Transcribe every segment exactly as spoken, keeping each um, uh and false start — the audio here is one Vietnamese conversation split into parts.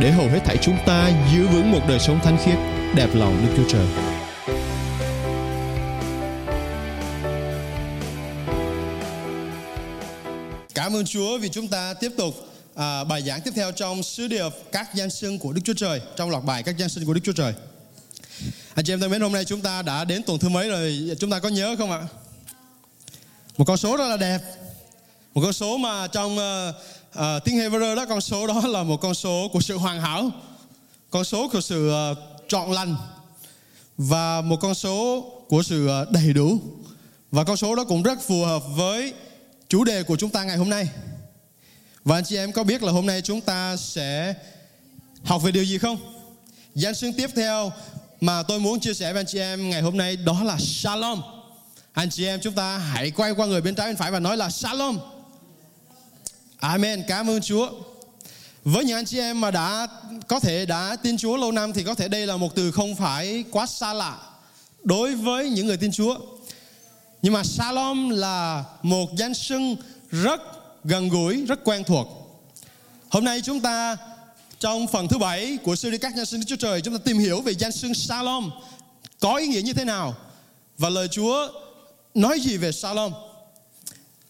để hầu hết thảy chúng ta giữ vững một đời sống thánh khiết, đẹp lòng Đức Chúa Trời. Cảm ơn Chúa vì chúng ta tiếp tục à, bài giảng tiếp theo trong sứ điệp các danh xưng của Đức Chúa Trời, trong loạt bài các danh xưng của Đức Chúa Trời. Anh chị em thân mến, hôm nay chúng ta đã đến tuần thứ mấy rồi, chúng ta có nhớ không ạ? Một con số rất là đẹp, một con số mà trong uh, uh, tiếng Hê-bơ-rơ đó, con số đó là một con số của sự hoàn hảo, con số của sự uh, trọn lành và một con số của sự uh, đầy đủ. Và con số đó cũng rất phù hợp với chủ đề của chúng ta ngày hôm nay. Và anh chị em có biết là hôm nay chúng ta sẽ học về điều gì không? Danh xưng tiếp theo mà tôi muốn chia sẻ với anh chị em ngày hôm nay đó là Shalom. Anh chị em chúng ta hãy quay qua người bên trái bên phải và nói là Shalom. Amen, cảm ơn Chúa. Với những anh chị em mà đã có thể đã tin Chúa lâu năm thì có thể đây là một từ không phải quá xa lạ đối với những người tin Chúa. Nhưng mà Shalom là một danh xưng rất gần gũi, rất quen thuộc. Hôm nay chúng ta trong phần thứ bảy của series các danh xưng Đức Chúa Trời, chúng ta tìm hiểu về danh xưng Shalom có ý nghĩa như thế nào và lời Chúa nói gì về Shalom.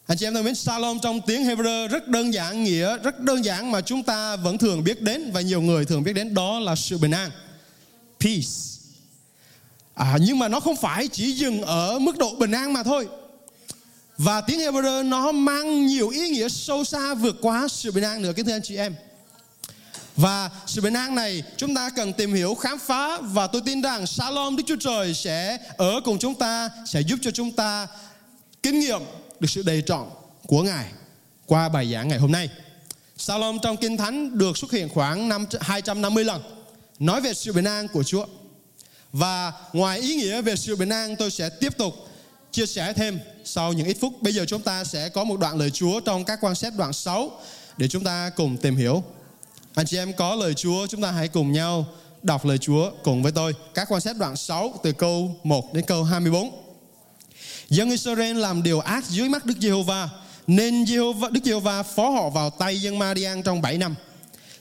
Anh chị em thân mến, Shalom trong tiếng Hebrew rất đơn giản, nghĩa rất đơn giản mà chúng ta vẫn thường biết đến và nhiều người thường biết đến, đó là sự bình an, peace. À, nhưng mà nó không phải chỉ dừng ở mức độ bình an mà thôi. Và tiếng Hebrew nó mang nhiều ý nghĩa sâu xa vượt quá sự bình an nữa, kính thưa anh chị em. Và sự bình an này chúng ta cần tìm hiểu, khám phá. Và tôi tin rằng Shalom Đức Chúa Trời sẽ ở cùng chúng ta, sẽ giúp cho chúng ta kinh nghiệm được sự đầy trọn của Ngài qua bài giảng ngày hôm nay. Shalom trong Kinh Thánh được xuất hiện khoảng hai trăm năm mươi lần, nói về sự bình an của Chúa. Và ngoài ý nghĩa về sự bình an, tôi sẽ tiếp tục chia sẻ thêm sau những ít phút. Bây giờ chúng ta sẽ có một đoạn lời Chúa trong các quan xét đoạn sáu để chúng ta cùng tìm hiểu. Anh chị em có lời Chúa, chúng ta hãy cùng nhau đọc lời Chúa cùng với tôi. Các quan xét đoạn sáu từ câu một đến câu hai mươi bốn. Dân Israel làm điều ác dưới mắt Đức Giê-hô-va, nên Giê-hô-va, Đức Giê-hô-va phó họ vào tay dân Ma-đi-an trong bảy năm.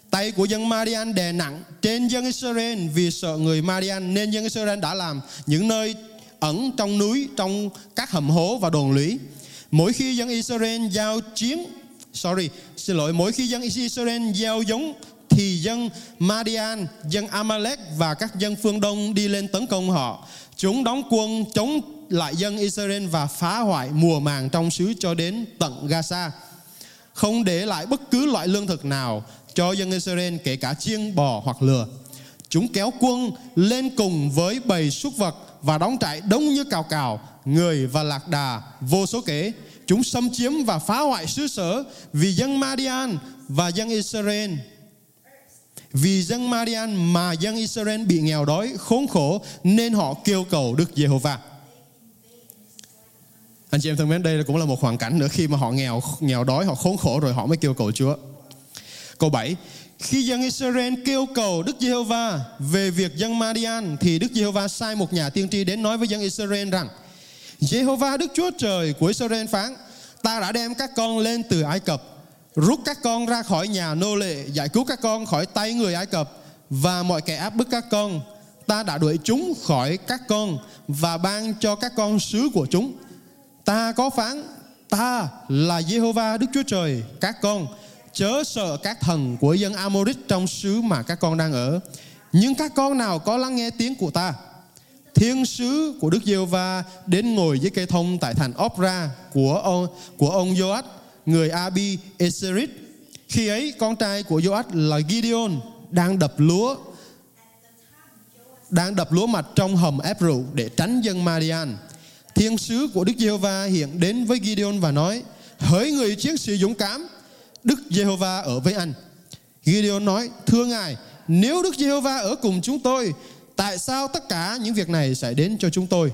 Tay của dân Ma-đi-an đè nặng trên dân Israel vì sợ người Ma-đi-an, nên dân Israel đã làm những nơi ẩn trong núi, trong các hầm hố và đồn lũy. Mỗi khi dân Israel giao chiến, sorry, xin lỗi, mỗi khi dân Israel gieo giống thì dân Ma-đi-an, dân Amalek và các dân phương Đông đi lên tấn công họ. Chúng đóng quân chống lại dân Israel và phá hoại mùa màng trong xứ cho đến tận Gaza, không để lại bất cứ loại lương thực nào cho dân Israel, kể cả chiên, bò hoặc lừa. Chúng kéo quân lên cùng với bầy súc vật và đóng trại đông như cào cào, người và lạc đà vô số kể. Chúng xâm chiếm và phá hoại xứ sở vì dân Ma-đi-an và dân Israel. Vì dân Ma-đi-an mà dân Israel bị nghèo đói, khốn khổ, nên họ kêu cầu Đức Giê-hô-va. Anh chị em thân mến, đây cũng là một hoàn cảnh nữa, khi mà họ nghèo, nghèo đói, họ khốn khổ rồi họ mới kêu cầu Chúa. Câu bảy. Khi dân Israel kêu cầu Đức Giê-hô-va về việc dân Ma-đi-an thì Đức Giê-hô-va sai một nhà tiên tri đến nói với dân Israel rằng: Giê-hô-va Đức Chúa Trời của Israel phán, ta đã đem các con lên từ Ai Cập, rút các con ra khỏi nhà nô lệ, giải cứu các con khỏi tay người Ai Cập và mọi kẻ áp bức các con. Ta đã đuổi chúng khỏi các con và ban cho các con xứ của chúng. Ta có phán, ta là Giê-hô-va Đức Chúa Trời các con, chớ sợ các thần của dân Amorit trong xứ mà các con đang ở. Nhưng các con nào có lắng nghe tiếng của ta, thiên sứ của Đức Giê-hô-va đến ngồi dưới cây thông tại thành Opra của ông, của ông Yoad, người Abi Eserit. Khi ấy con trai của Yoad là Gideon đang đập lúa đang đập lúa mạch trong hầm ép rượu để tránh dân Ma-đi-an. Thiên sứ của Đức Giê-hô-va hiện đến với Gideon và nói: Hỡi người chiến sĩ dũng cảm, Đức Giê-hô-va ở với anh. Gideon nói: Thưa Ngài, nếu Đức Giê-hô-va ở cùng chúng tôi Tại sao tất cả những việc này xảy đến cho chúng tôi?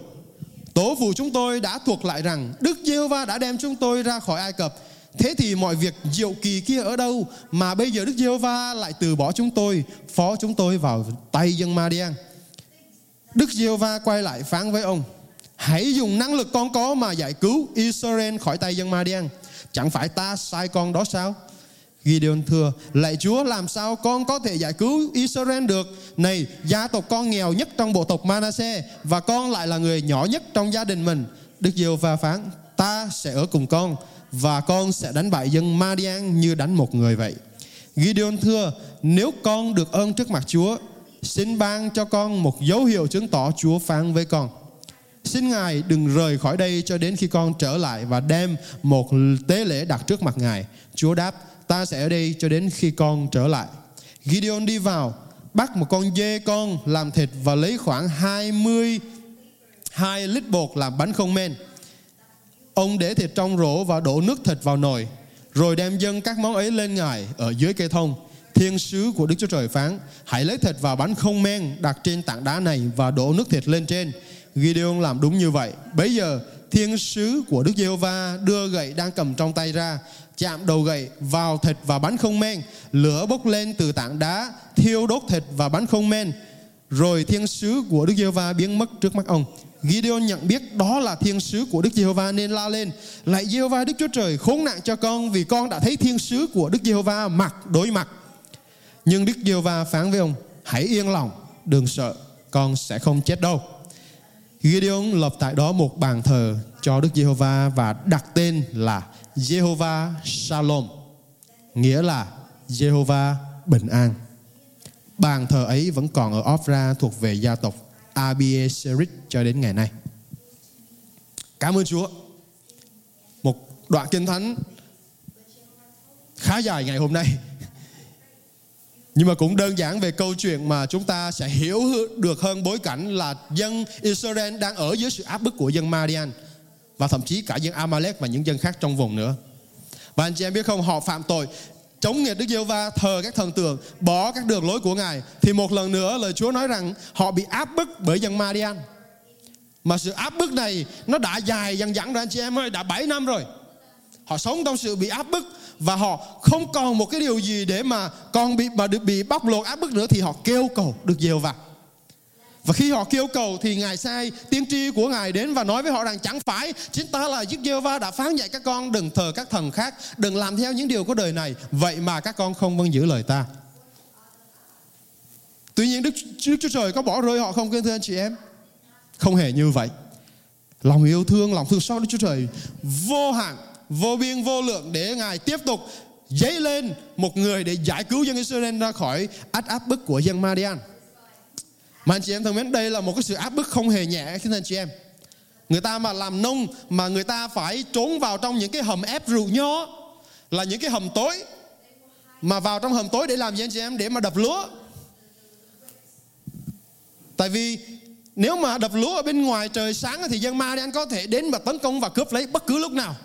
Tố vụ chúng tôi đã thuộc lại rằng Đức Giê-hô-va đã đem chúng tôi ra khỏi Ai Cập. Thế thì mọi việc diệu kỳ kia ở đâu mà bây giờ Đức Giê-hô-va lại từ bỏ chúng tôi, phó chúng tôi vào tay dân Ma-đen? Đức Giê-hô-va quay lại phán với ông: hãy dùng năng lực con có mà giải cứu Israel khỏi tay dân Ma-đen. Chẳng phải ta sai con đó sao? Gideon thưa: lạy Chúa, làm sao con có thể giải cứu Israel được? Này, gia tộc con nghèo nhất trong bộ tộc Manasseh, và con lại là người nhỏ nhất trong gia đình mình. Đức Giê-hô-va phán: ta sẽ ở cùng con, và con sẽ đánh bại dân Ma-đen như đánh một người vậy. Gideon thưa: nếu con được ơn trước mặt Chúa, xin ban cho con một dấu hiệu chứng tỏ Chúa phán với con. Xin Ngài đừng rời khỏi đây cho đến khi con trở lại và đem một tế lễ đặt trước mặt Ngài. Chúa đáp: ta sẽ ở đây cho đến khi con trở lại. Gideon đi vào, bắt một con dê con làm thịt và lấy khoảng hai mươi hai lít bột làm bánh không men. Ông để thịt trong rổ và đổ nước thịt vào nồi, rồi đem dâng các món ấy lên Ngài ở dưới cây thông. Thiên sứ của Đức Chúa Trời phán: hãy lấy thịt và bánh không men đặt trên tảng đá này và đổ nước thịt lên trên. Gideon làm đúng như vậy. Bấy giờ thiên sứ của Đức Giê-hô-va đưa gậy đang cầm trong tay ra, chạm đầu gậy vào thịt và bánh không men. Lửa bốc lên từ tảng đá, thiêu đốt thịt và bánh không men. Rồi thiên sứ của Đức Giê-hô-va biến mất trước mắt ông. Gideon nhận biết đó là thiên sứ của Đức Giê-hô-va nên la lên: lạy Giê-hô-va Đức Chúa Trời, khốn nạn cho con, vì con đã thấy thiên sứ của Đức Giê-hô-va mặt đối mặt. Nhưng Đức Giê-hô-va phán với ông: hãy yên lòng, đừng sợ, con sẽ không chết đâu. Gideon lập tại đó một bàn thờ cho Đức Giê-hô-va và đặt tên là Jehovah Shalom, nghĩa là Jehovah bình an. Bàn thờ ấy vẫn còn ở Ofra, thuộc về gia tộc Abi Eserit, cho đến ngày nay. Cảm ơn Chúa. Một đoạn Kinh Thánh khá dài ngày hôm nay, nhưng mà cũng đơn giản về câu chuyện mà chúng ta sẽ hiểu được hơn bối cảnh là dân Israel đang ở dưới sự áp bức của dân Marian, và thậm chí cả dân Amalek và những dân khác trong vùng nữa. Và anh chị em biết không, họ phạm tội chống nghịch Đức Giê-hô-va, thờ các thần tượng, bỏ các đường lối của Ngài. Thì một lần nữa lời Chúa nói rằng họ bị áp bức bởi dân Ma-đê-an. Mà sự áp bức này nó đã dài dằng dẳng rồi anh chị em ơi, đã bảy năm rồi. Họ sống trong sự bị áp bức, và họ không còn một cái điều gì để mà còn bị, mà được bị bóc lột áp bức nữa, thì họ kêu cầu Đức Giê-hô-va. Và khi họ kêu cầu thì Ngài sai tiên tri của Ngài đến và nói với họ rằng: chẳng phải chính ta là Đức Giê-hô-va đã phán dạy các con đừng thờ các thần khác, đừng làm theo những điều của đời này, vậy mà các con không vâng giữ lời ta. Tuy nhiên Đức, Đức Chúa Trời có bỏ rơi họ không, thưa anh chị em? Không hề như vậy. Lòng yêu thương, lòng thương xót Đức Chúa Trời vô hạn, vô biên, vô lượng, để Ngài tiếp tục dấy lên một người để giải cứu dân Israel ra khỏi ách áp bức của dân Ma-đê-an. Mà anh chị em thân mến, đây là một cái sự áp bức không hề nhẹ, thưa anh chị em. Người ta mà làm nông mà người ta phải trốn vào trong những cái hầm ép rượu nho, là những cái hầm tối. Mà vào trong hầm tối để làm gì anh chị em? Để mà đập lúa. Tại vì nếu mà đập lúa ở bên ngoài trời sáng thì dân Ma-đê-an có thể đến và tấn công và cướp lấy bất cứ lúc nào.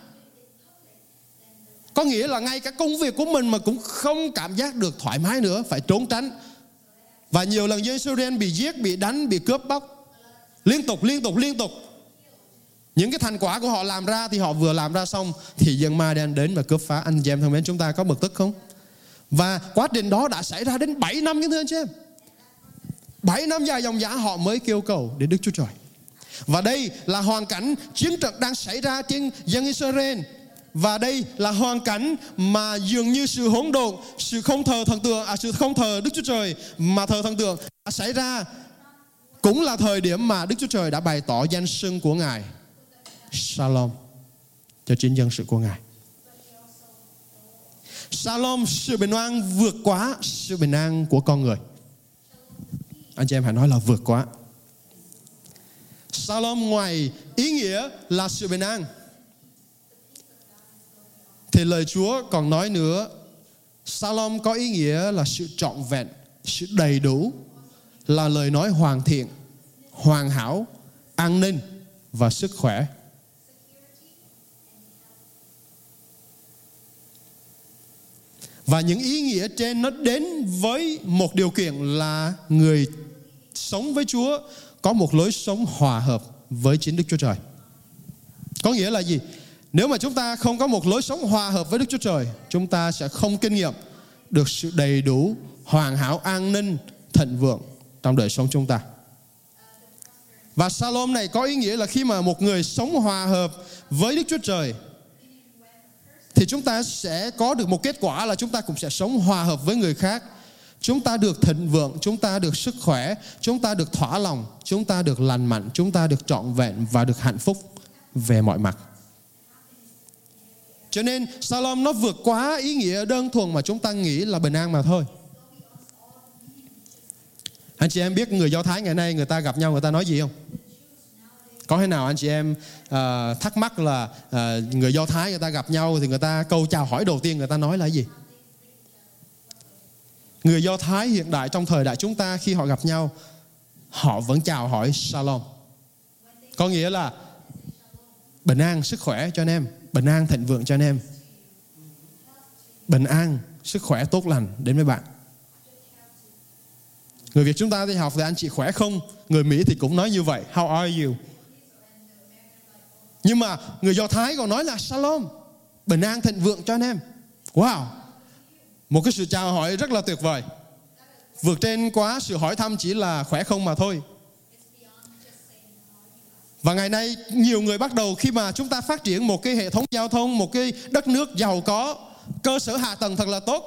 Có nghĩa là ngay cả công việc của mình mà cũng không cảm giác được thoải mái nữa, phải trốn tránh. Và nhiều lần dân Israel bị giết, bị đánh, bị cướp bóc liên tục liên tục liên tục. Những cái thành quả của họ làm ra thì họ vừa làm ra xong thì dân Ma-đê-an đến và cướp phá. Anh chị em thân mến, chúng ta có bực tức không? Và quá trình đó đã xảy ra đến bảy năm, thưa anh chị em. bảy năm dài dòng dã họ mới kêu cầu đến Đức Chúa Trời. Và đây là hoàn cảnh chiến trận đang xảy ra trên dân Israel. Và đây là hoàn cảnh mà dường như sự hỗn độn, sự không thờ thần tượng, à, sự không thờ Đức Chúa Trời mà thờ thần tượng đã xảy ra. Cũng là thời điểm mà Đức Chúa Trời đã bày tỏ danh xưng của Ngài Shalom cho chính dân sự của Ngài. Shalom, sự bình an vượt quá sự bình an của con người. Anh chị em hãy nói là vượt quá. Shalom ngoài ý nghĩa là sự bình an thì lời Chúa còn nói nữa, Shalom có ý nghĩa là sự trọn vẹn, sự đầy đủ, là lời nói hoàn thiện, hoàn hảo, an ninh và sức khỏe. Và những ý nghĩa trên nó đến với một điều kiện là người sống với Chúa, có một lối sống hòa hợp với chính Đức Chúa Trời. Có nghĩa là gì? Nếu mà chúng ta không có một lối sống hòa hợp với Đức Chúa Trời, chúng ta sẽ không kinh nghiệm được sự đầy đủ, hoàn hảo, an ninh, thịnh vượng trong đời sống chúng ta. Và Shalom này có ý nghĩa là khi mà một người sống hòa hợp với Đức Chúa Trời thì chúng ta sẽ có được một kết quả là chúng ta cũng sẽ sống hòa hợp với người khác. Chúng ta được thịnh vượng, chúng ta được sức khỏe, chúng ta được thỏa lòng, chúng ta được lành mạnh, chúng ta được trọn vẹn và được hạnh phúc về mọi mặt. Cho nên Shalom nó vượt quá ý nghĩa đơn thuần mà chúng ta nghĩ là bình an mà thôi. Anh chị em biết người Do Thái ngày nay người ta gặp nhau người ta nói gì không? Có thế nào anh chị em uh, thắc mắc là uh, người Do Thái người ta gặp nhau thì người ta câu chào hỏi đầu tiên người ta nói là gì? Người Do Thái hiện đại trong thời đại chúng ta khi họ gặp nhau họ vẫn chào hỏi Shalom. Có nghĩa là bình an, sức khỏe cho anh em, bình an, thịnh vượng cho anh em, bình an, sức khỏe, tốt lành đến với bạn. Người Việt chúng ta đi học thì anh chị khỏe không? Người Mỹ thì cũng nói như vậy, how are you? Nhưng mà người Do Thái còn nói là Shalom, bình an, thịnh vượng cho anh em. Wow, một cái sự chào hỏi rất là tuyệt vời, vượt trên quá sự hỏi thăm chỉ là khỏe không mà thôi. Và ngày nay nhiều người bắt đầu khi mà chúng ta phát triển một cái hệ thống giao thông, một cái đất nước giàu có, cơ sở hạ tầng thật là tốt,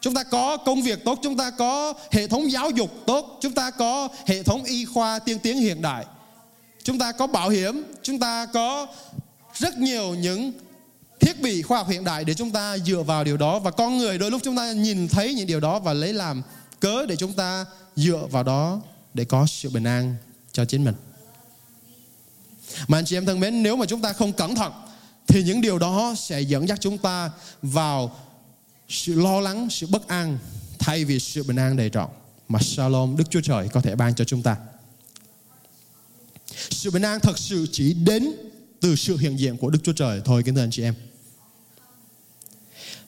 chúng ta có công việc tốt, chúng ta có hệ thống giáo dục tốt, chúng ta có hệ thống y khoa tiên tiến hiện đại, chúng ta có bảo hiểm, chúng ta có rất nhiều những thiết bị khoa học hiện đại để chúng ta dựa vào điều đó. Và con người đôi lúc chúng ta nhìn thấy những điều đó và lấy làm cớ để chúng ta dựa vào đó để có sự bình an cho chính mình. Mà anh chị em thân mến, nếu mà chúng ta không cẩn thận thì những điều đó sẽ dẫn dắt chúng ta vào sự lo lắng, sự bất an thay vì sự bình an đầy trọn mà Shalom Đức Chúa Trời có thể ban cho chúng ta. Sự bình an thật sự chỉ đến từ sự hiện diện của Đức Chúa Trời thôi, kính thưa anh chị em.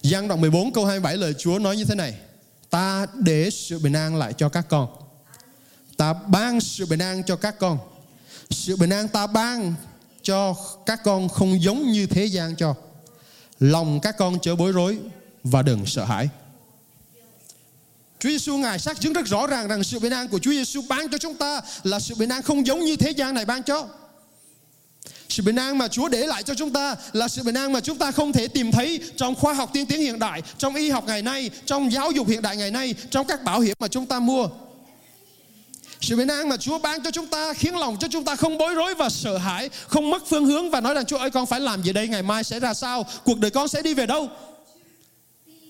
Giăng đoạn mười bốn câu hai mươi bảy lời Chúa nói như thế này: Ta để sự bình an lại cho các con, ta ban sự bình an cho các con. Sự bình an ta ban cho các con không giống như thế gian cho. Lòng các con chớ bối rối và đừng sợ hãi. Chúa Giêsu ngài xác chứng rất rõ ràng rằng sự bình an của Chúa Giêsu ban cho chúng ta là sự bình an không giống như thế gian này ban cho. Sự bình an mà Chúa để lại cho chúng ta là sự bình an mà chúng ta không thể tìm thấy trong khoa học tiên tiến hiện đại, trong y học ngày nay, trong giáo dục hiện đại ngày nay, trong các bảo hiểm mà chúng ta mua. Sự bình an mà Chúa ban cho chúng ta khiến lòng cho chúng ta không bối rối và sợ hãi, không mất phương hướng và nói rằng Chúa ơi, con phải làm gì đây, ngày mai sẽ ra sao, cuộc đời con sẽ đi về đâu.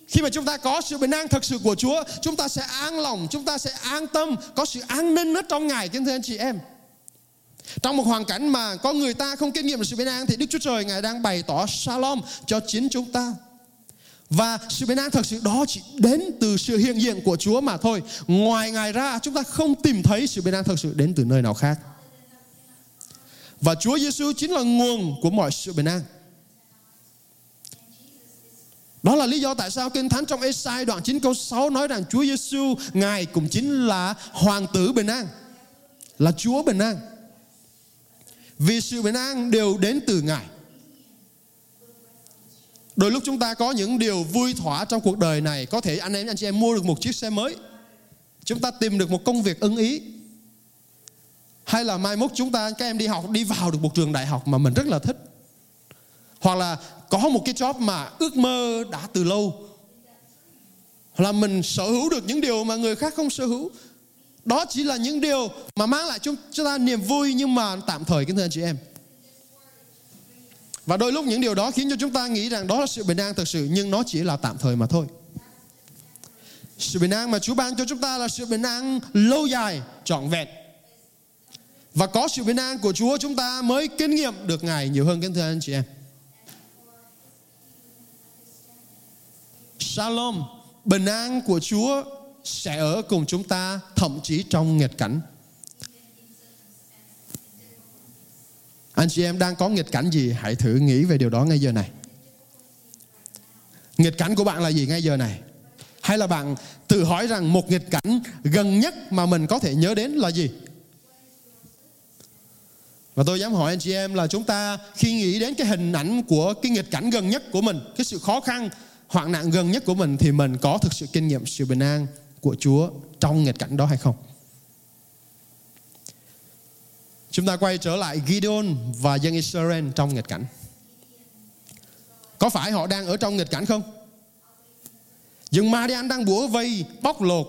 Khi mà chúng ta có sự bình an thật sự của Chúa, chúng ta sẽ an lòng, chúng ta sẽ an tâm, có sự an ninh ở trong Ngài, kính thưa anh chị em. Trong một hoàn cảnh mà có người ta không kinh nghiệm được sự bình an thì Đức Chúa Trời Ngài đang bày tỏ Shalom cho chính chúng ta. Và sự bình an thật sự đó chỉ đến từ sự hiện diện của Chúa mà thôi. Ngoài Ngài ra chúng ta không tìm thấy sự bình an thật sự đến từ nơi nào khác. Và Chúa Giêsu chính là nguồn của mọi sự bình an. Đó là lý do tại sao Kinh Thánh trong Ê-sai đoạn chín câu sáu nói rằng Chúa Giêsu Ngài cũng chính là Hoàng tử bình an, là Chúa bình an. Vì sự bình an đều đến từ Ngài. Đôi lúc chúng ta có những điều vui thỏa trong cuộc đời này. Có thể anh em, anh chị em mua được một chiếc xe mới, chúng ta tìm được một công việc ưng ý, hay là mai mốt chúng ta, các em đi học, đi vào được một trường đại học mà mình rất là thích, hoặc là có một cái job mà ước mơ đã từ lâu, hoặc là mình sở hữu được những điều mà người khác không sở hữu. Đó chỉ là những điều mà mang lại cho chúng ta niềm vui nhưng mà tạm thời, kính thưa anh chị em. Và đôi lúc những điều đó khiến cho chúng ta nghĩ rằng đó là sự bình an thật sự, nhưng nó chỉ là tạm thời mà thôi. Sự bình an mà Chúa ban cho chúng ta là sự bình an lâu dài, trọn vẹn. Và có sự bình an của Chúa chúng ta mới kinh nghiệm được Ngài nhiều hơn, kính thưa anh chị em. Shalom, bình an của Chúa sẽ ở cùng chúng ta thậm chí trong nghịch cảnh. Anh chị em đang có nghịch cảnh gì? Hãy thử nghĩ về điều đó ngay giờ này. Nghịch cảnh của bạn là gì ngay giờ này? Hay là bạn tự hỏi rằng một nghịch cảnh gần nhất mà mình có thể nhớ đến là gì? Và tôi dám hỏi anh chị em là chúng ta khi nghĩ đến cái hình ảnh của cái nghịch cảnh gần nhất của mình, cái sự khó khăn, hoạn nạn gần nhất của mình, thì mình có thực sự kinh nghiệm sự bình an của Chúa trong nghịch cảnh đó hay không? Chúng ta quay trở lại Gideon và dân Israel trong nghịch cảnh. Có phải họ đang ở trong nghịch cảnh không? Dân Marian đang bủa vây, bóc lột.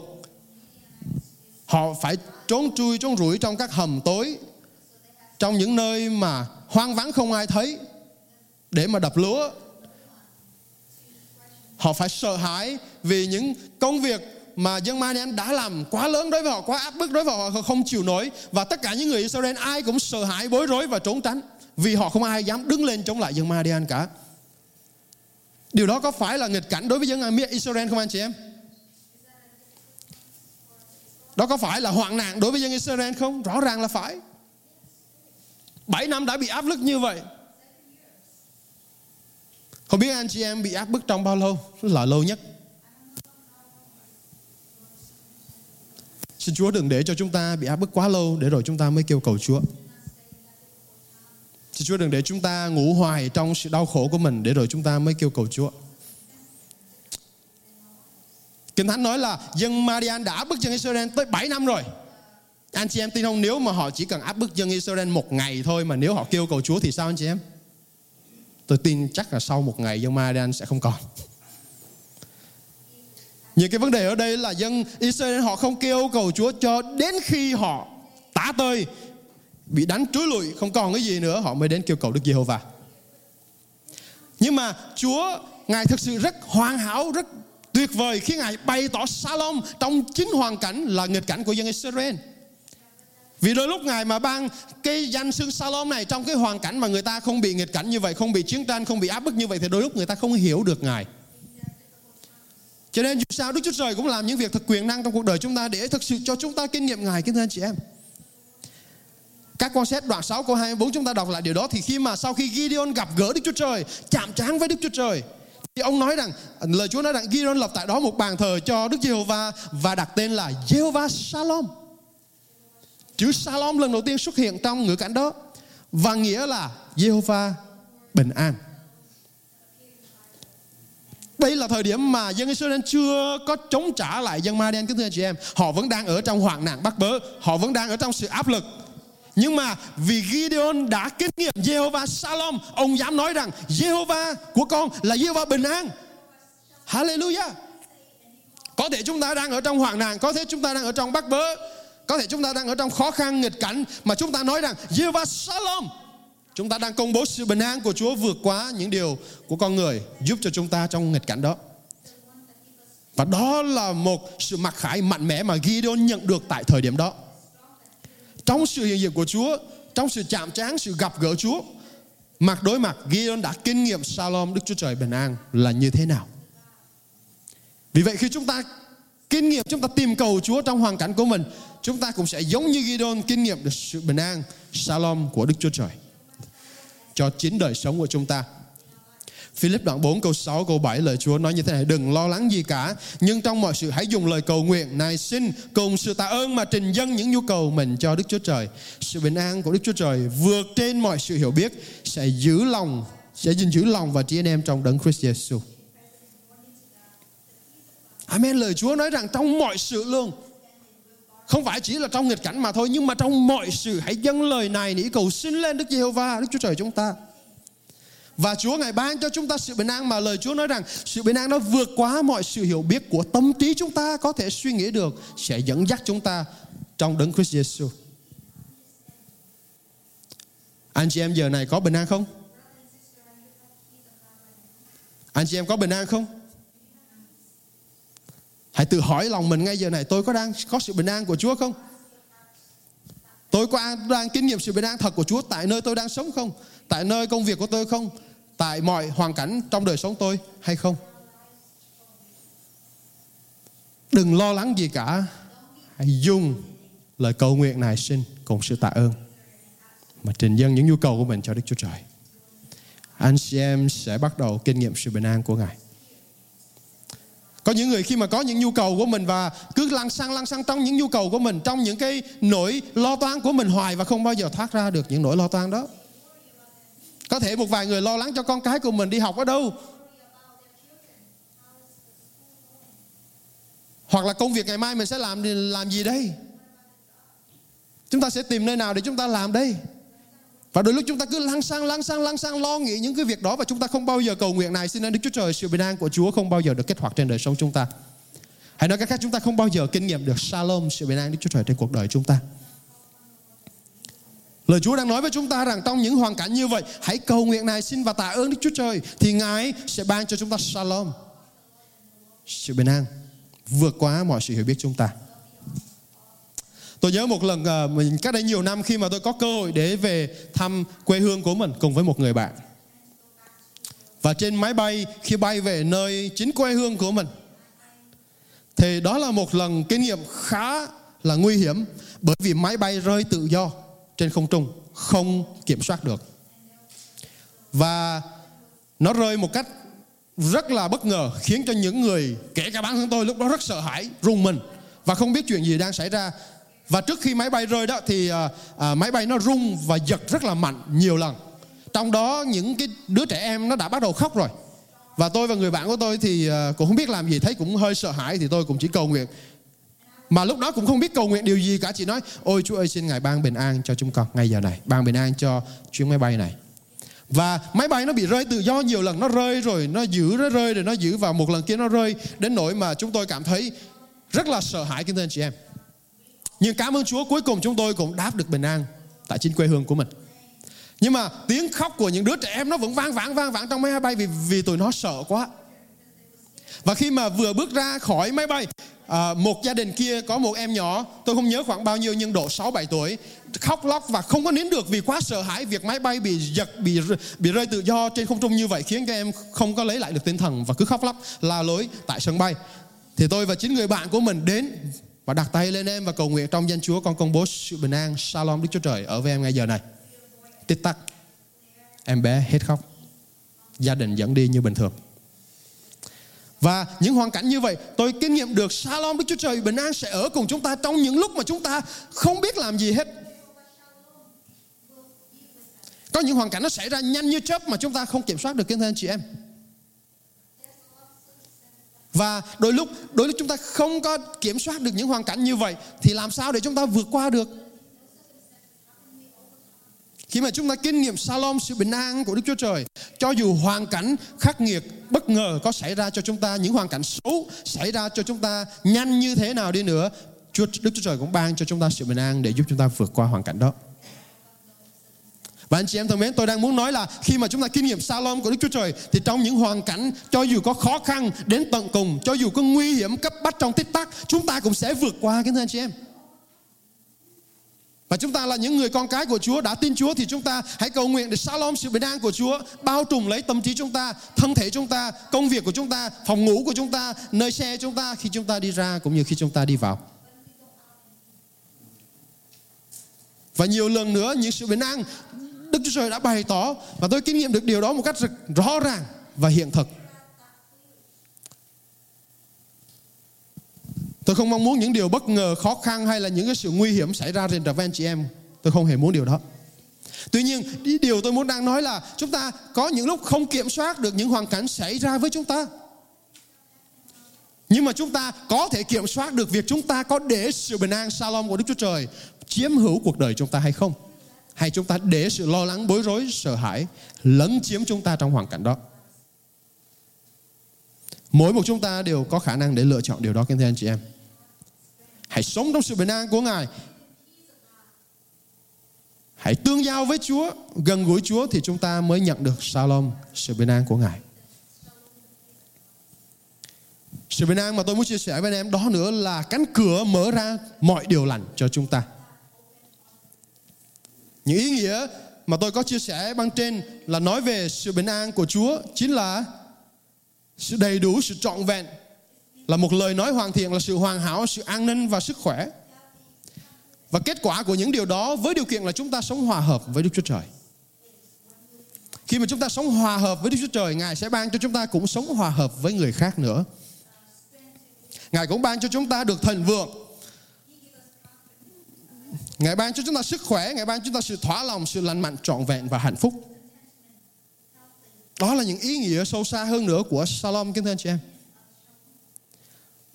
Họ phải trốn chui, trốn rủi trong các hầm tối, trong những nơi mà hoang vắng không ai thấy, để mà đập lúa. Họ phải sợ hãi vì những công việc mà dân Manasseh đã làm quá lớn đối với họ, quá áp bức đối với họ, họ không chịu nổi. Và tất cả những người Israel ai cũng sợ hãi, bối rối và trốn tránh, vì họ không ai dám đứng lên chống lại dân Manasseh cả. Điều đó có phải là nghịch cảnh đối với dân Israel không anh chị em? Đó có phải là hoạn nạn đối với dân Israel không? Rõ ràng là phải. Bảy năm đã bị áp lực như vậy. Không biết anh chị em bị áp bức trong bao lâu? Rất là lâu nhất. Xin Chúa đừng để cho chúng ta bị áp bức quá lâu, để rồi chúng ta mới kêu cầu Chúa. Xin Chúa đừng để chúng ta ngủ hoài trong sự đau khổ của mình, để rồi chúng ta mới kêu cầu Chúa. Kinh Thánh nói là dân Marian đã áp bức dân Israel tới bảy năm rồi. Anh chị em tin không? Nếu mà họ chỉ cần áp bức dân Israel một ngày thôi, mà nếu họ kêu cầu Chúa thì sao anh chị em? Tôi tin chắc là sau một ngày dân Marian sẽ không còn. Những cái vấn đề ở đây là dân Israel họ không kêu cầu Chúa cho đến khi họ tả tơi, bị đánh trúi lụi, không còn cái gì nữa, họ mới đến kêu cầu Đức Giê-hô-va. Nhưng mà Chúa, Ngài thực sự rất hoàn hảo, rất tuyệt vời khi Ngài bày tỏ Shalom trong chính hoàn cảnh là nghịch cảnh của dân Israel. Vì đôi lúc Ngài mà ban cái danh xưng Shalom này trong cái hoàn cảnh mà người ta không bị nghịch cảnh như vậy, không bị chiến tranh, không bị áp bức như vậy, thì đôi lúc người ta không hiểu được Ngài. Cho nên dù sao Đức Chúa Trời cũng làm những việc thật quyền năng trong cuộc đời chúng ta để thực sự cho chúng ta kinh nghiệm Ngài, kính thưa anh chị em. Các quan xét đoạn sáu câu hai mươi bốn chúng ta đọc lại điều đó, thì khi mà sau khi Gideon gặp gỡ Đức Chúa Trời, chạm trán với Đức Chúa Trời, thì ông nói rằng, lời Chúa nói rằng Gideon lập tại đó một bàn thờ cho Đức Giê-hô-va và đặt tên là Giê-hô-va Shalom. Chữ Shalom lần đầu tiên xuất hiện trong ngữ cảnh đó và nghĩa là Giê-hô-va bình an. Đây là thời điểm mà dân Israel chưa có chống trả lại dân Ma-đen, kính thưa anh chị em. Họ vẫn đang ở trong hoạn nạn bắt bớ, họ vẫn đang ở trong sự áp lực. Nhưng mà vì Gideon đã kinh nghiệm Jehovah Shalom, ông dám nói rằng Jehovah của con là Jehovah bình an. Hallelujah. Có thể chúng ta đang ở trong hoạn nạn, có thể chúng ta đang ở trong bắt bớ, có thể chúng ta đang ở trong khó khăn, nghịch cảnh, mà chúng ta nói rằng Jehovah Shalom. Chúng ta đang công bố sự bình an của Chúa vượt quá những điều của con người, giúp cho chúng ta trong nghịch cảnh đó. Và đó là một sự mặc khải mạnh mẽ mà Gideon nhận được tại thời điểm đó. Trong sự hiện diện của Chúa, trong sự chạm trán, sự gặp gỡ Chúa, mặt đối mặt, Gideon đã kinh nghiệm Shalom, Đức Chúa Trời bình an là như thế nào. Vì vậy khi chúng ta kinh nghiệm, chúng ta tìm cầu Chúa trong hoàn cảnh của mình, chúng ta cũng sẽ giống như Gideon kinh nghiệm được sự bình an, Shalom của Đức Chúa Trời cho chính đời sống của chúng ta. Philip đoạn bốn câu sáu câu bảy lời Chúa nói như thế này: đừng lo lắng gì cả, nhưng trong mọi sự hãy dùng lời cầu nguyện, nài xin cùng sự tạ ơn mà trình dâng những nhu cầu mình cho Đức Chúa Trời. Sự bình an của Đức Chúa Trời vượt trên mọi sự hiểu biết sẽ giữ lòng sẽ gìn giữ lòng và trí anh em trong Đấng Christ Jesus. Amen. Lời Chúa nói rằng trong mọi sự luôn, không phải chỉ là trong nghịch cảnh mà thôi, nhưng mà trong mọi sự hãy dâng lời này nỉ cầu xin lên Đức Giê-hô-va, Đức Chúa Trời chúng ta. Và Chúa Ngài ban cho chúng ta sự bình an mà lời Chúa nói rằng sự bình an nó vượt quá mọi sự hiểu biết của tâm trí chúng ta có thể suy nghĩ được, sẽ dẫn dắt chúng ta trong Đấng Christ Jesus. Anh chị em giờ này có bình an không? Anh chị em có bình an không? Hãy tự hỏi lòng mình ngay giờ này, tôi có đang có sự bình an của Chúa không? Tôi có đang kinh nghiệm sự bình an thật của Chúa tại nơi tôi đang sống không? Tại nơi công việc của tôi không? Tại mọi hoàn cảnh trong đời sống tôi hay không? Đừng lo lắng gì cả, hãy dùng lời cầu nguyện này xin cùng sự tạ ơn mà trình dâng những nhu cầu của mình cho Đức Chúa Trời. Anh chị em sẽ bắt đầu kinh nghiệm sự bình an của Ngài. Có những người khi mà có những nhu cầu của mình và cứ lăn xăng lăn xăng trong những nhu cầu của mình, trong những cái nỗi lo toan của mình hoài và không bao giờ thoát ra được những nỗi lo toan đó. Có thể một vài người lo lắng cho con cái của mình đi học ở đâu, hoặc là công việc ngày mai mình sẽ làm làm gì đây, chúng ta sẽ tìm nơi nào để chúng ta làm đây. Và đôi lúc chúng ta cứ lăng xăng, lăng xăng, lăng xăng, lo nghĩ những cái việc đó và chúng ta không bao giờ cầu nguyện này. Xin ơn Đức Chúa Trời, sự bình an của Chúa không bao giờ được kích hoạt trên đời sống chúng ta. Hãy nói cách khác, chúng ta không bao giờ kinh nghiệm được Shalom, sự bình an Đức Chúa Trời trên cuộc đời chúng ta. Lời Chúa đang nói với chúng ta rằng trong những hoàn cảnh như vậy, hãy cầu nguyện này xin và tạ ơn Đức Chúa Trời thì Ngài sẽ ban cho chúng ta Shalom, sự bình an vượt quá mọi sự hiểu biết chúng ta. Tôi nhớ một lần mình cách đây nhiều năm, khi mà tôi có cơ hội để về thăm quê hương của mình cùng với một người bạn. Và trên máy bay, khi bay về nơi chính quê hương của mình, thì đó là một lần kinh nghiệm khá là nguy hiểm, bởi vì máy bay rơi tự do trên không trung, không kiểm soát được. Và nó rơi một cách rất là bất ngờ, khiến cho những người, kể cả bản thân tôi lúc đó, rất sợ hãi, rùng mình và không biết chuyện gì đang xảy ra. Và trước khi máy bay rơi đó thì à, à, máy bay nó rung và giật rất là mạnh nhiều lần. Trong đó những cái đứa trẻ em nó đã bắt đầu khóc rồi. Và tôi và người bạn của tôi thì à, cũng không biết làm gì, thấy cũng hơi sợ hãi thì tôi cũng chỉ cầu nguyện. Mà lúc đó cũng không biết cầu nguyện điều gì cả, chỉ nói: "Ôi Chúa ơi, xin Ngài ban bình an cho chúng con ngay giờ này, ban bình an cho chuyến máy bay này." Và máy bay nó bị rơi tự do nhiều lần, nó rơi rồi nó giữ, nó rơi rồi nó giữ, và một lần kia nó rơi đến nỗi mà chúng tôi cảm thấy rất là sợ hãi, kính thưa anh chị em. Nhưng cảm ơn Chúa, cuối cùng chúng tôi cũng đáp được bình an tại chính quê hương của mình. Nhưng mà tiếng khóc của những đứa trẻ em nó vẫn vang vang vang vang trong máy bay vì, vì tụi nó sợ quá. Và khi mà vừa bước ra khỏi máy bay, à, một gia đình kia có một em nhỏ, tôi không nhớ khoảng bao nhiêu nhưng độ sáu bảy tuổi, khóc lóc và không có nín được vì quá sợ hãi việc máy bay bị giật, bị, bị rơi tự do trên không trung như vậy, khiến các em không có lấy lại được tinh thần và cứ khóc lóc la lối tại sân bay. Thì tôi và chính người bạn của mình đến và đặt tay lên em và cầu nguyện: "Trong danh Chúa, con công bố sự bình an, Shalom Đức Chúa Trời ở với em ngay giờ này." Tích tắc, em bé hết khóc. Gia đình dẫn đi như bình thường. Và những hoàn cảnh như vậy, tôi kinh nghiệm được Shalom Đức Chúa Trời, bình an sẽ ở cùng chúng ta trong những lúc mà chúng ta không biết làm gì hết. Có những hoàn cảnh nó xảy ra nhanh như chớp mà chúng ta không kiểm soát được, kính thưa anh chị em. Và đôi lúc, đôi lúc chúng ta không có kiểm soát được những hoàn cảnh như vậy thì làm sao để chúng ta vượt qua được? Khi mà chúng ta kinh nghiệm Shalom, sự bình an của Đức Chúa Trời, cho dù hoàn cảnh khắc nghiệt, bất ngờ có xảy ra cho chúng ta, những hoàn cảnh xấu xảy ra cho chúng ta nhanh như thế nào đi nữa, Chúa, Đức Chúa Trời cũng ban cho chúng ta sự bình an để giúp chúng ta vượt qua hoàn cảnh đó. Và anh chị em thân mến, tôi đang muốn nói là khi mà chúng ta kinh nghiệm Shalom của Đức Chúa Trời thì trong những hoàn cảnh, cho dù có khó khăn đến tận cùng, cho dù có nguy hiểm cấp bách trong tích tắc, chúng ta cũng sẽ vượt qua, kính thưa anh chị em. Và chúng ta là những người con cái của Chúa, đã tin Chúa thì chúng ta hãy cầu nguyện để Shalom, sự bình an của Chúa bao trùm lấy tâm trí chúng ta, thân thể chúng ta, công việc của chúng ta, phòng ngủ của chúng ta, nơi xe chúng ta, khi chúng ta đi ra cũng như khi chúng ta đi vào. Và nhiều lần nữa, những sự bình an Đức Chúa Trời đã bày tỏ và tôi kinh nghiệm được điều đó một cách rõ ràng và hiện thực. Tôi không mong muốn những điều bất ngờ, khó khăn hay là những cái sự nguy hiểm xảy ra rình rập với anh chị em. Tôi không hề muốn điều đó. Tuy nhiên, điều tôi muốn đang nói là chúng ta có những lúc không kiểm soát được những hoàn cảnh xảy ra với chúng ta. Nhưng mà chúng ta có thể kiểm soát được việc chúng ta có để sự bình an Shalom của Đức Chúa Trời chiếm hữu cuộc đời chúng ta hay không. Hay chúng ta để sự lo lắng, bối rối, sợ hãi lấn chiếm chúng ta trong hoàn cảnh đó. Mỗi một chúng ta đều có khả năng để lựa chọn điều đó, kính thưa anh chị em. Hãy sống trong sự bình an của Ngài. Hãy tương giao với Chúa, gần gũi Chúa thì chúng ta mới nhận được Shalom, sự bình an của Ngài. Sự bình an mà tôi muốn chia sẻ với anh em đó nữa là cánh cửa mở ra mọi điều lành cho chúng ta. Những ý nghĩa mà tôi có chia sẻ bên trên là nói về sự bình an của Chúa, chính là sự đầy đủ, sự trọn vẹn, là một lời nói hoàn thiện, là sự hoàn hảo, sự an ninh và sức khỏe. Và kết quả của những điều đó với điều kiện là chúng ta sống hòa hợp với Đức Chúa Trời. Khi mà chúng ta sống hòa hợp với Đức Chúa Trời, Ngài sẽ ban cho chúng ta cũng sống hòa hợp với người khác nữa. Ngài cũng ban cho chúng ta được thịnh vượng. Ngài ban cho chúng ta sức khỏe, Ngài ban cho chúng ta sự thỏa lòng, sự lành mạnh, trọn vẹn và hạnh phúc. Đó là những ý nghĩa sâu xa hơn nữa của Shalom, kính thưa anh chị em.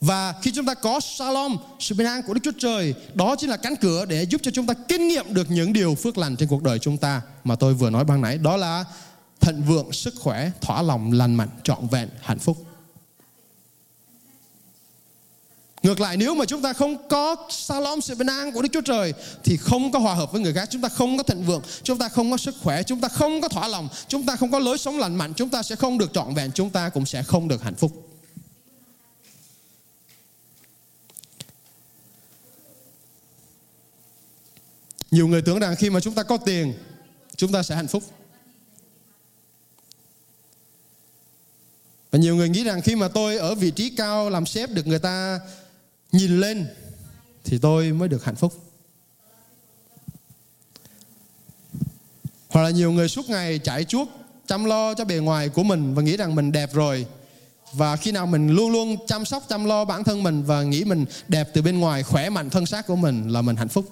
Và khi chúng ta có Shalom, sự bình an của Đức Chúa Trời, đó chính là cánh cửa để giúp cho chúng ta kinh nghiệm được những điều phước lành trên cuộc đời chúng ta mà tôi vừa nói ban nãy. Đó là thịnh vượng, sức khỏe, thỏa lòng, lành mạnh, trọn vẹn, hạnh phúc. Ngược lại, nếu mà chúng ta không có Shalom, sự bình an của Đức Chúa Trời, thì không có hòa hợp với người khác, chúng ta không có thịnh vượng, chúng ta không có sức khỏe, chúng ta không có thỏa lòng, chúng ta không có lối sống lành mạnh, chúng ta sẽ không được trọn vẹn, chúng ta cũng sẽ không được hạnh phúc. Nhiều người tưởng rằng khi mà chúng ta có tiền, chúng ta sẽ hạnh phúc. Và nhiều người nghĩ rằng khi mà tôi ở vị trí cao, làm sếp, được người ta nhìn lên, thì tôi mới được hạnh phúc. Hoặc là nhiều người suốt ngày chạy chuốc, chăm lo cho bề ngoài của mình và nghĩ rằng mình đẹp rồi. Và khi nào mình luôn luôn chăm sóc, chăm lo bản thân mình và nghĩ mình đẹp từ bên ngoài, khỏe mạnh thân xác của mình là mình hạnh phúc.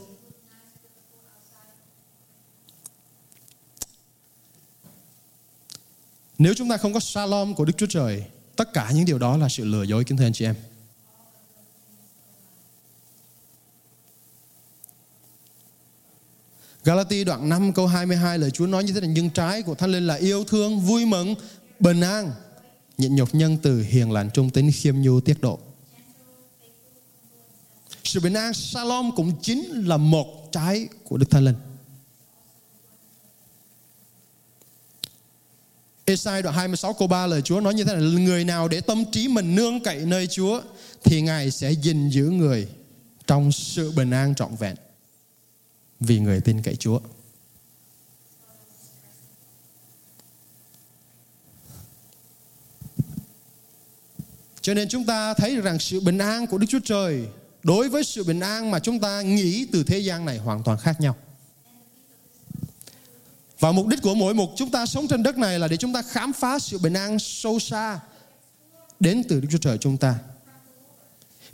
Nếu chúng ta không có Shalom của Đức Chúa Trời, tất cả những điều đó là sự lừa dối, kính thưa anh chị em. Galati đoạn năm câu hai mươi hai, lời Chúa nói như thế này: nhưng trái của Thánh Linh là yêu thương, vui mừng, bình an, nhịn nhục, nhân từ, hiền lành, trung tín, khiêm nhu, tiết độ. Sự bình an Shalom cũng chính là một trái của Đức Thánh Linh. Ê-sai đoạn hai mươi sáu câu ba, lời Chúa nói như thế này: người nào để tâm trí mình nương cậy nơi Chúa thì Ngài sẽ gìn giữ người trong sự bình an trọn vẹn, vì người tin cậy Chúa. Cho nên chúng ta thấy rằng sự bình an của Đức Chúa Trời đối với sự bình an mà chúng ta nghĩ từ thế gian này hoàn toàn khác nhau. Và mục đích của mỗi một chúng ta sống trên đất này là để chúng ta khám phá sự bình an sâu xa đến từ Đức Chúa Trời chúng ta.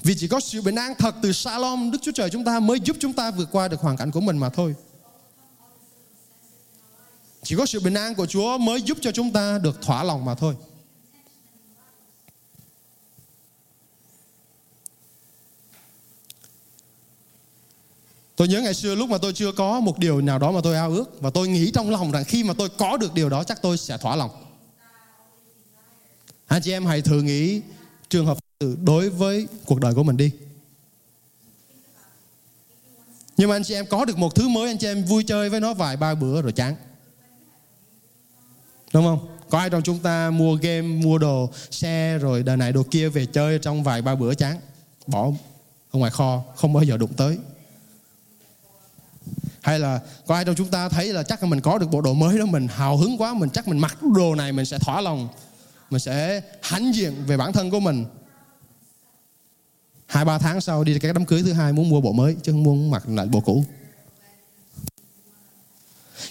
Vì chỉ có sự bình an thật từ Shalom, Đức Chúa Trời chúng ta mới giúp chúng ta vượt qua được hoàn cảnh của mình mà thôi. Chỉ có sự bình an của Chúa mới giúp cho chúng ta được thỏa lòng mà thôi. Tôi nhớ ngày xưa lúc mà tôi chưa có một điều nào đó mà tôi ao ước, và tôi nghĩ trong lòng rằng khi mà tôi có được điều đó chắc tôi sẽ thỏa lòng. Anh chị em hãy thử nghĩ trường hợp đối với cuộc đời của mình đi. Nhưng mà anh chị em có được một thứ mới, anh chị em vui chơi với nó vài ba bữa rồi chán, đúng không? Có ai trong chúng ta mua game, mua đồ, xe rồi đời này đồ kia về chơi trong vài ba bữa chán, bỏ ở ngoài kho, không bao giờ đụng tới. Hay là có ai trong chúng ta thấy là chắc là mình có được bộ đồ mới đó, mình hào hứng quá, mình chắc mình mặc đồ này mình sẽ thỏa lòng, mình sẽ hãnh diện về bản thân của mình. Hai ba tháng sau đi cái đám cưới thứ hai muốn mua bộ mới chứ không muốn mặc lại bộ cũ.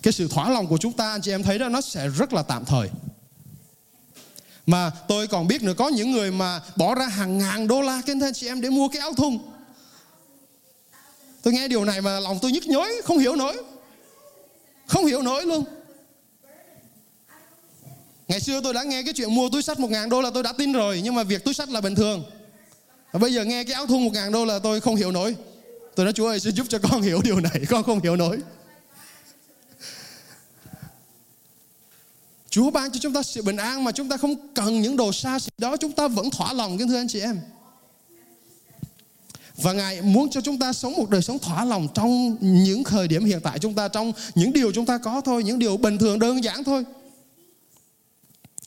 Cái sự thỏa lòng của chúng ta, anh chị em thấy đó, nó sẽ rất là tạm thời. Mà tôi còn biết nữa, có những người mà bỏ ra hàng ngàn đô la, kính thưa anh chị em, để mua cái áo thun. Tôi nghe điều này mà lòng tôi nhức nhối, không hiểu nổi. Không hiểu nổi luôn. Ngày xưa tôi đã nghe cái chuyện mua túi xách một ngàn đô là tôi đã tin rồi, nhưng mà việc túi xách là bình thường. Và bây giờ nghe cái áo thun một ngàn đô là tôi không hiểu nổi. Tôi nói Chúa ơi, xin giúp cho con hiểu điều này, con không hiểu nổi. Chúa ban cho chúng ta sự bình an mà chúng ta không cần những đồ xa xỉ đó, chúng ta vẫn thỏa lòng, kính thưa anh chị em. Và Ngài muốn cho chúng ta sống một đời sống thỏa lòng trong những thời điểm hiện tại chúng ta, trong những điều chúng ta có thôi, những điều bình thường đơn giản thôi.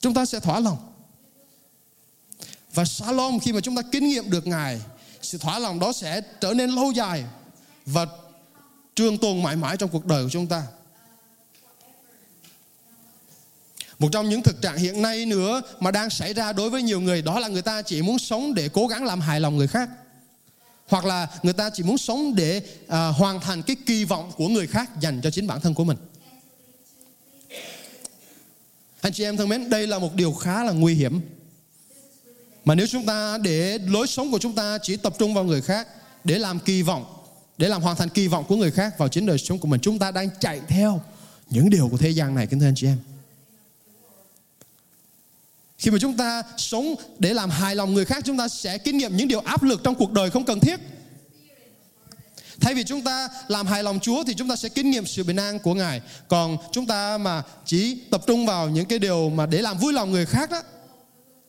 Chúng ta sẽ thỏa lòng. Và Shalom, khi mà chúng ta kinh nghiệm được Ngài, sự thỏa lòng đó sẽ trở nên lâu dài và trường tồn mãi mãi trong cuộc đời của chúng ta. Một trong những thực trạng hiện nay nữa mà đang xảy ra đối với nhiều người, đó là người ta chỉ muốn sống để cố gắng làm hài lòng người khác. Hoặc là người ta chỉ muốn sống để à, hoàn thành cái kỳ vọng của người khác dành cho chính bản thân của mình. Anh chị em thân mến, đây là một điều khá là nguy hiểm. Mà nếu chúng ta để lối sống của chúng ta chỉ tập trung vào người khác, để làm kỳ vọng, để làm hoàn thành kỳ vọng của người khác vào chính đời sống của mình, chúng ta đang chạy theo những điều của thế gian này, kính thưa anh chị em. Khi mà chúng ta sống để làm hài lòng người khác, chúng ta sẽ kinh nghiệm những điều áp lực trong cuộc đời không cần thiết. Thay vì chúng ta làm hài lòng Chúa thì chúng ta sẽ kinh nghiệm sự bình an của Ngài. Còn chúng ta mà chỉ tập trung vào những cái điều mà để làm vui lòng người khác đó,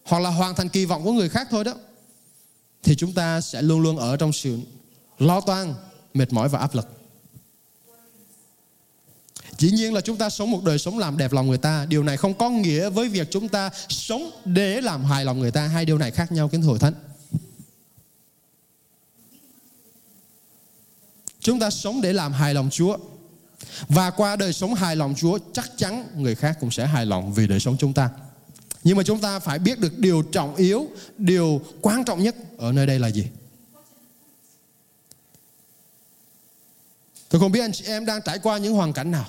hoặc là hoàn thành kỳ vọng của người khác thôi đó, thì chúng ta sẽ luôn luôn ở trong sự lo toan, mệt mỏi và áp lực. Dĩ nhiên là chúng ta sống một đời sống làm đẹp lòng người ta. Điều này không có nghĩa với việc chúng ta sống để làm hài lòng người ta. Hai điều này khác nhau, kính hội thánh. Chúng ta sống để làm hài lòng Chúa, và qua đời sống hài lòng Chúa, chắc chắn người khác cũng sẽ hài lòng vì đời sống chúng ta. Nhưng mà chúng ta phải biết được điều trọng yếu, điều quan trọng nhất ở nơi đây là gì. Tôi không biết anh chị em đang trải qua những hoàn cảnh nào,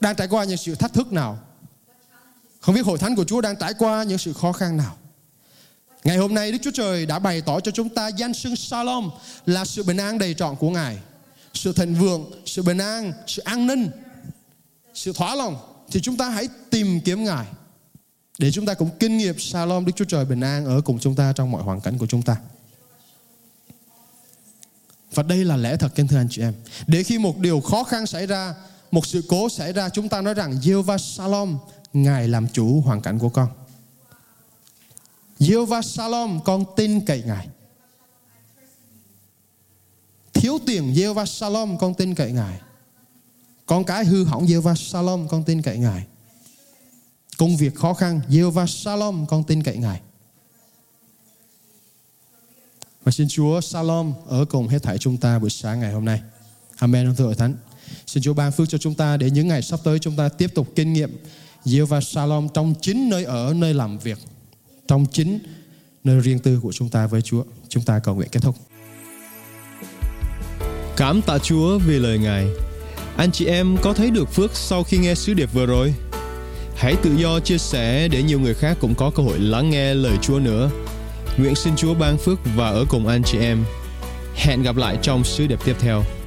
đang trải qua những sự thách thức nào, không biết hội thánh của Chúa đang trải qua những sự khó khăn nào. Ngày hôm nay Đức Chúa Trời đã bày tỏ cho chúng ta danh xưng Shalom là sự bình an đầy trọn của Ngài. Sự thịnh vượng, sự bình an, sự an ninh, sự thỏa lòng. Thì chúng ta hãy tìm kiếm Ngài để chúng ta cũng kinh nghiệm Shalom, Đức Chúa Trời bình an ở cùng chúng ta trong mọi hoàn cảnh của chúng ta. Và đây là lẽ thật, kính thưa anh chị em. Để khi một điều khó khăn xảy ra, một sự cố xảy ra, chúng ta nói rằng Jehovah Shalom, Ngài làm chủ hoàn cảnh của con. Jehovah Shalom, con tin cậy Ngài. Thiếu tiền, Jehovah Shalom, con tin cậy Ngài. Con cái hư hỏng, Jehovah Shalom, con tin cậy Ngài. Công việc khó khăn, Jehovah Shalom, con tin cậy Ngài. Và xin Chúa Shalom ở cùng hết thảy chúng ta buổi sáng ngày hôm nay. Amen, ông thưa hội thánh. Xin Chúa ban phước cho chúng ta để những ngày sắp tới chúng ta tiếp tục kinh nghiệm Jehovah Shalom trong chính nơi ở, nơi làm việc, trong chính nơi riêng tư của chúng ta với Chúa. Chúng ta cầu nguyện kết thúc. Cảm tạ Chúa vì lời Ngài. Anh chị em có thấy được phước sau khi nghe sứ điệp vừa rồi? Hãy tự do chia sẻ để nhiều người khác cũng có cơ hội lắng nghe lời Chúa nữa. Nguyện xin Chúa ban phước và ở cùng anh chị em. Hẹn gặp lại trong sứ điệp tiếp theo.